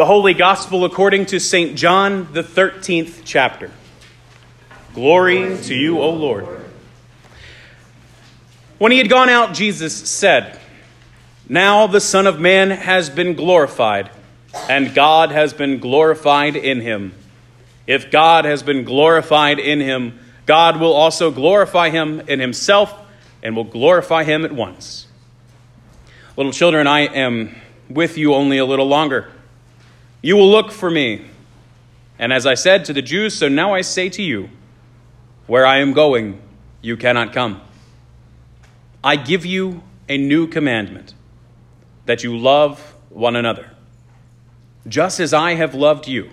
The Holy Gospel according to St. John, the 13th chapter. Glory to you, O Lord. When he had gone out, Jesus said, "Now the Son of Man has been glorified, and God has been glorified in him. If God has been glorified in him, God will also glorify him in himself and will glorify him at once." Little children, I am with you only a little longer. You will look for me. And as I said to the Jews, so now I say to you, where I am going, you cannot come. I give you a new commandment, that you love one another. Just as I have loved you,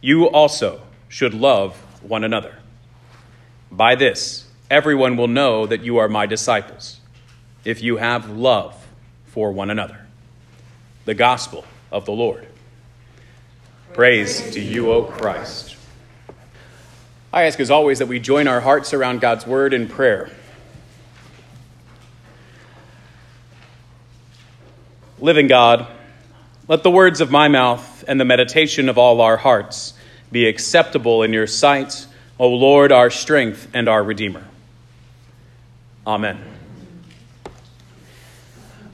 you also should love one another. By this, everyone will know that you are my disciples, if you have love for one another. The Gospel of the Lord. Praise to you, O Christ. I ask, as always, that we join our hearts around God's word in prayer. Living God, let the words of my mouth and the meditation of all our hearts be acceptable in your sight, O Lord, our strength and our Redeemer. Amen.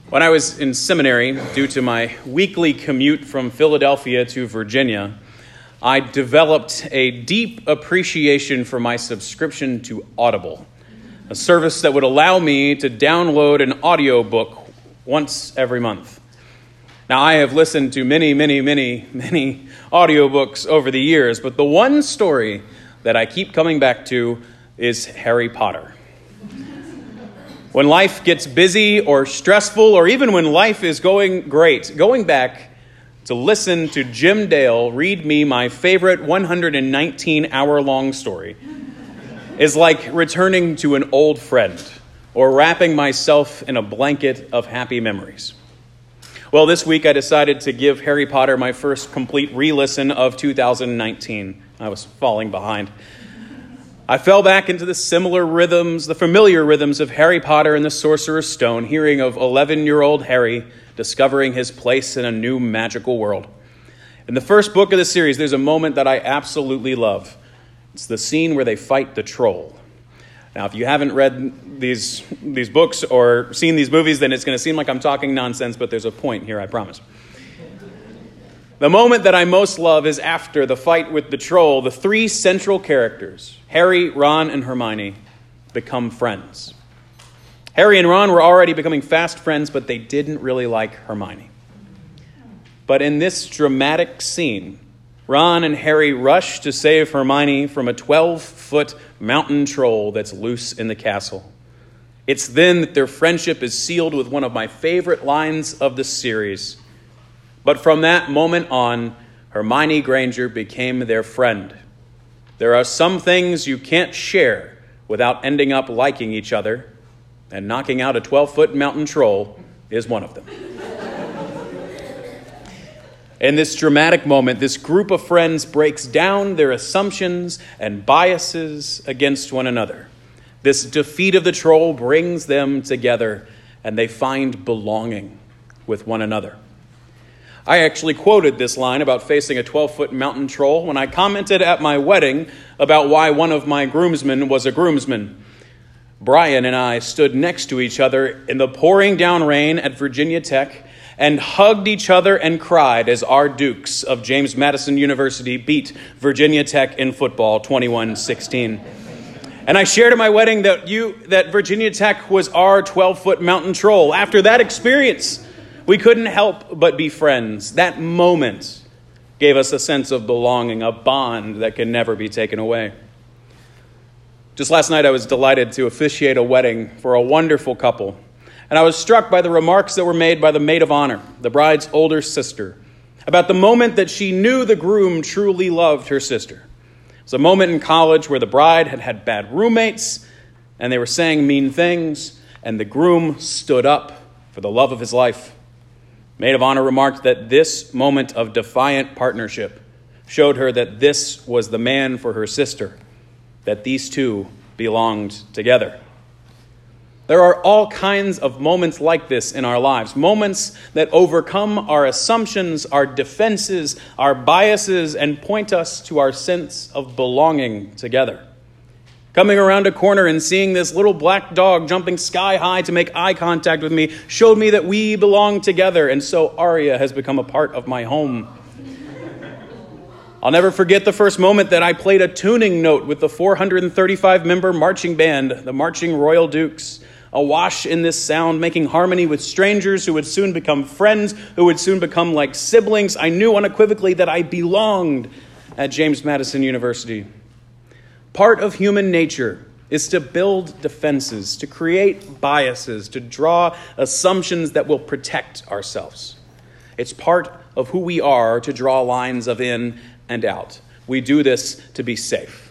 When I was in seminary, due to my weekly commute from Philadelphia to Virginia, I developed a deep appreciation for my subscription to Audible, a service that would allow me to download an audiobook once every month. Now, I have listened to many audiobooks over the years, but the one story that I keep coming back to is Harry Potter. When life gets busy or stressful, or even when life is going great, going back to listen to Jim Dale read me my favorite 119-hour-long story is like returning to an old friend or wrapping myself in a blanket of happy memories. Well, this week I decided to give Harry Potter my first complete re-listen of 2019. I was falling behind. I fell back into the similar rhythms, the familiar rhythms of Harry Potter and the Sorcerer's Stone, hearing of 11-year-old Harry discovering his place in a new magical world. In the first book of the series, there's a moment that I absolutely love. It's the scene where they fight the troll. Now, if you haven't read these books or seen these movies, then it's going to seem like I'm talking nonsense, but there's a point here, I promise. The moment that I most love is after the fight with the troll. The three central characters, Harry, Ron, and Hermione, become friends. Harry and Ron were already becoming fast friends, but they didn't really like Hermione. But in this dramatic scene, Ron and Harry rush to save Hermione from a 12-foot mountain troll that's loose in the castle. It's then that their friendship is sealed with one of my favorite lines of the series. But from that moment on, Hermione Granger became their friend. There are some things you can't share without ending up liking each other, and knocking out a 12-foot mountain troll is one of them. In this dramatic moment, this group of friends breaks down their assumptions and biases against one another. This defeat of the troll brings them together, and they find belonging with one another. I actually quoted this line about facing a 12-foot mountain troll when I commented at my wedding about why one of my groomsmen was a groomsman. Brian and I stood next to each other in the pouring down rain at Virginia Tech and hugged each other and cried as our Dukes of James Madison University beat Virginia Tech in football 21-16. And I shared at my wedding that Virginia Tech was our 12-foot mountain troll. After that experience, we couldn't help but be friends. That moment gave us a sense of belonging, a bond that can never be taken away. Just last night, I was delighted to officiate a wedding for a wonderful couple, and I was struck by the remarks that were made by the maid of honor, the bride's older sister, about the moment that she knew the groom truly loved her sister. It was a moment in college where the bride had had bad roommates, and they were saying mean things, and the groom stood up for the love of his life. Maid of honor remarked that this moment of defiant partnership showed her that this was the man for her sister, that these two belonged together. There are all kinds of moments like this in our lives, moments that overcome our assumptions, our defenses, our biases, and point us to our sense of belonging together. Coming around a corner and seeing this little black dog jumping sky high to make eye contact with me showed me that we belong together, and so Aria has become a part of my home. I'll never forget the first moment that I played a tuning note with the 435-member marching band, the Marching Royal Dukes, awash in this sound, making harmony with strangers who would soon become friends, who would soon become like siblings. I knew unequivocally that I belonged at James Madison University. Part of human nature is to build defenses, to create biases, to draw assumptions that will protect ourselves. It's part of who we are to draw lines of in and out. We do this to be safe.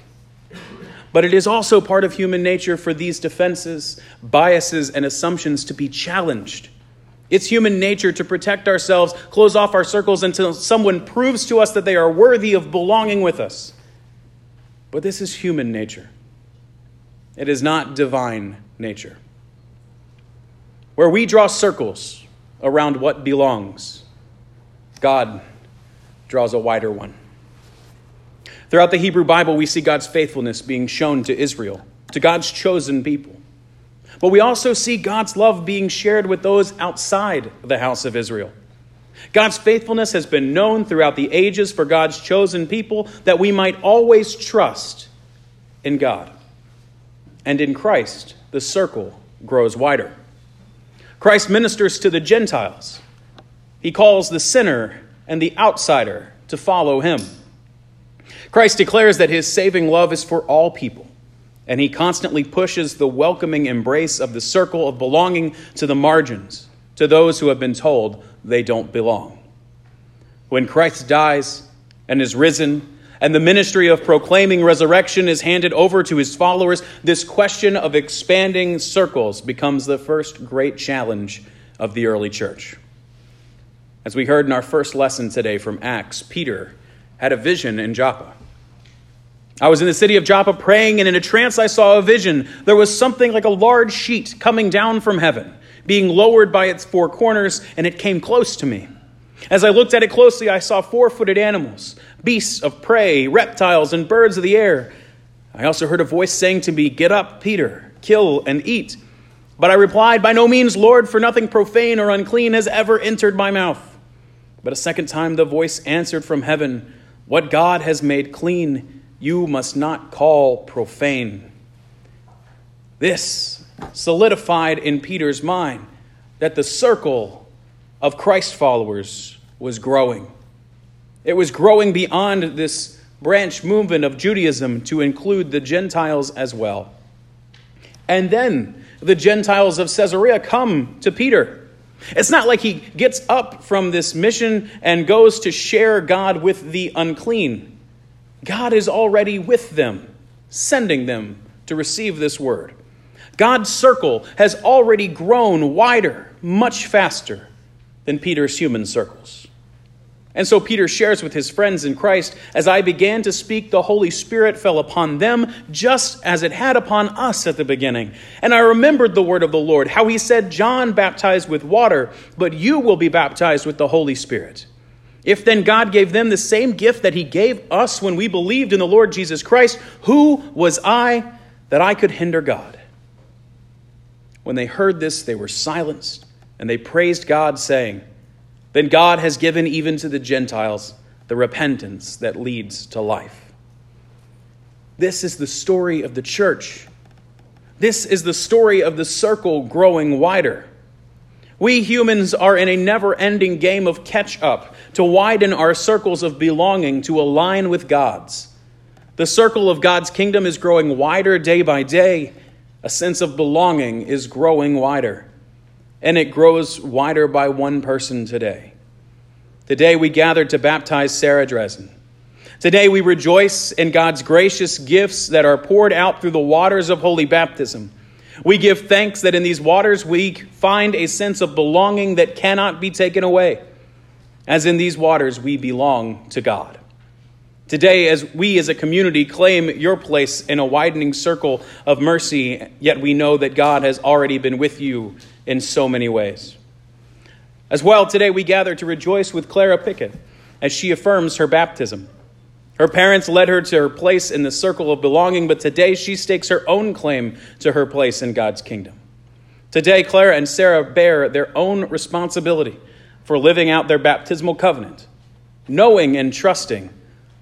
But it is also part of human nature for these defenses, biases, and assumptions to be challenged. It's human nature to protect ourselves, close off our circles until someone proves to us that they are worthy of belonging with us. But this is human nature. It is not divine nature. Where we draw circles around what belongs, God draws a wider one. Throughout the Hebrew Bible, we see God's faithfulness being shown to Israel, to God's chosen people. But we also see God's love being shared with those outside the house of Israel. God's faithfulness has been known throughout the ages for God's chosen people, that we might always trust in God. And in Christ, the circle grows wider. Christ ministers to the Gentiles. He calls the sinner and the outsider to follow him. Christ declares that his saving love is for all people, and he constantly pushes the welcoming embrace of the circle of belonging to the margins, to those who have been told they don't belong. When Christ dies and is risen, and the ministry of proclaiming resurrection is handed over to his followers, this question of expanding circles becomes the first great challenge of the early church. As we heard in our first lesson today from Acts, Peter had a vision in Joppa. I was in the city of Joppa praying, and in a trance I saw a vision. There was something like a large sheet coming down from heaven, being lowered by its four corners, and it came close to me. As I looked at it closely, I saw four-footed animals, beasts of prey, reptiles, and birds of the air. I also heard a voice saying to me, "Get up, Peter, kill and eat." But I replied, "By no means, Lord, for nothing profane or unclean has ever entered my mouth." But a second time the voice answered from heaven, "What God has made clean, you must not call profane." This solidified in Peter's mind that the circle of Christ followers was growing. It was growing beyond this branch movement of Judaism to include the Gentiles as well. And then the Gentiles of Caesarea come to Peter. It's not like he gets up from this mission and goes to share God with the unclean. God is already with them, sending them to receive this word. God's circle has already grown wider, much faster than Peter's human circles. And so Peter shares with his friends in Christ, "As I began to speak, the Holy Spirit fell upon them, just as it had upon us at the beginning. And I remembered the word of the Lord, how he said, 'John baptized with water, but you will be baptized with the Holy Spirit.' If then God gave them the same gift that he gave us when we believed in the Lord Jesus Christ, who was I that I could hinder God?" When they heard this, they were silenced, and they praised God, saying, "Then God has given even to the Gentiles the repentance that leads to life." This is the story of the church. This is the story of the circle growing wider. We humans are in a never-ending game of catch-up to widen our circles of belonging to align with God's. The circle of God's kingdom is growing wider day by day. A sense of belonging is growing wider. And it grows wider by one person today. Today we gathered to baptize Sarah Dresden. Today we rejoice in God's gracious gifts that are poured out through the waters of holy baptism. We give thanks that in these waters we find a sense of belonging that cannot be taken away, as in these waters we belong to God. Today, as we as a community claim your place in a widening circle of mercy, yet we know that God has already been with you in so many ways. As well, today we gather to rejoice with Clara Pickett as she affirms her baptism. Her parents led her to her place in the circle of belonging, but today she stakes her own claim to her place in God's kingdom. Today, Clara and Sarah bear their own responsibility for living out their baptismal covenant, knowing and trusting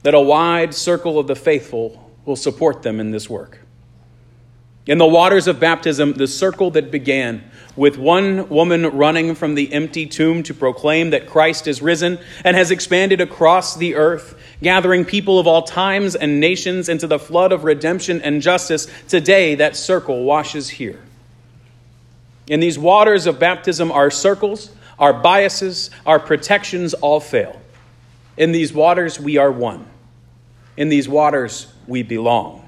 that a wide circle of the faithful will support them in this work. In the waters of baptism, the circle that began with one woman running from the empty tomb to proclaim that Christ is risen and has expanded across the earth, gathering people of all times and nations into the flood of redemption and justice, today that circle washes here. In these waters of baptism, our circles, our biases, our protections all fail. In these waters, we are one. In these waters, we belong.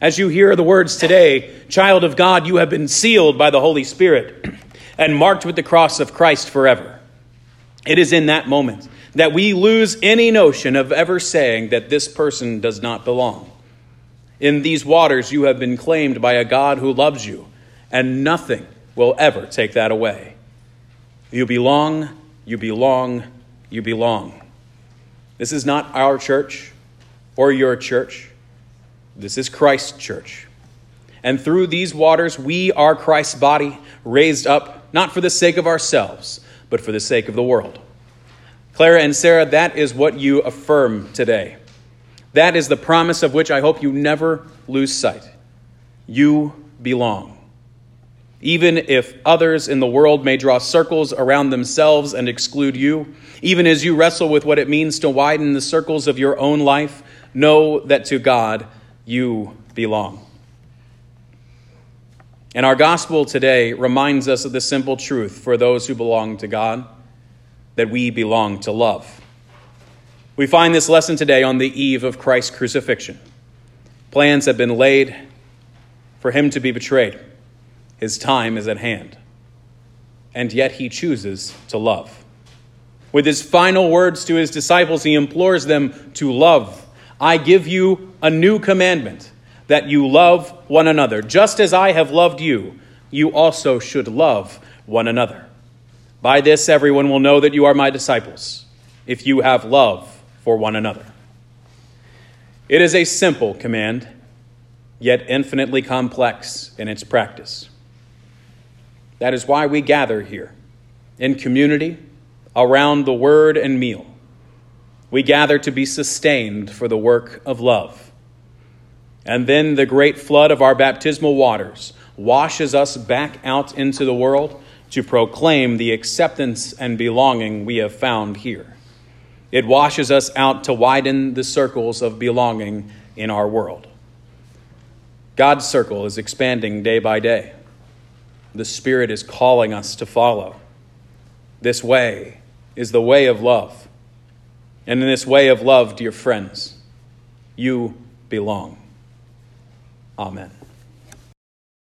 As you hear the words today, child of God, you have been sealed by the Holy Spirit and marked with the cross of Christ forever. It is in that moment that we lose any notion of ever saying that this person does not belong. In these waters, you have been claimed by a God who loves you, and nothing will ever take that away. You belong, you belong, you belong. This is not our church or your church. This is Christ's church. And through these waters, we are Christ's body, raised up, not for the sake of ourselves, but for the sake of the world. Clara and Sarah, that is what you affirm today. That is the promise of which I hope you never lose sight. You belong. Even if others in the world may draw circles around themselves and exclude you, even as you wrestle with what it means to widen the circles of your own life, know that to God you belong. And our gospel today reminds us of the simple truth for those who belong to God, that we belong to love. We find this lesson today on the eve of Christ's crucifixion. Plans have been laid for him to be betrayed. His time is at hand. And yet he chooses to love. With his final words to his disciples, he implores them to love. I give you a new commandment, that you love one another. Just as I have loved you, you also should love one another. By this, everyone will know that you are my disciples, if you have love for one another. It is a simple command, yet infinitely complex in its practice. That is why we gather here, in community, around the word and meal. We gather to be sustained for the work of love. And then the great flood of our baptismal waters washes us back out into the world to proclaim the acceptance and belonging we have found here. It washes us out to widen the circles of belonging in our world. God's circle is expanding day by day. The Spirit is calling us to follow. This way is the way of love. And in this way of love, dear friends, you belong. Amen.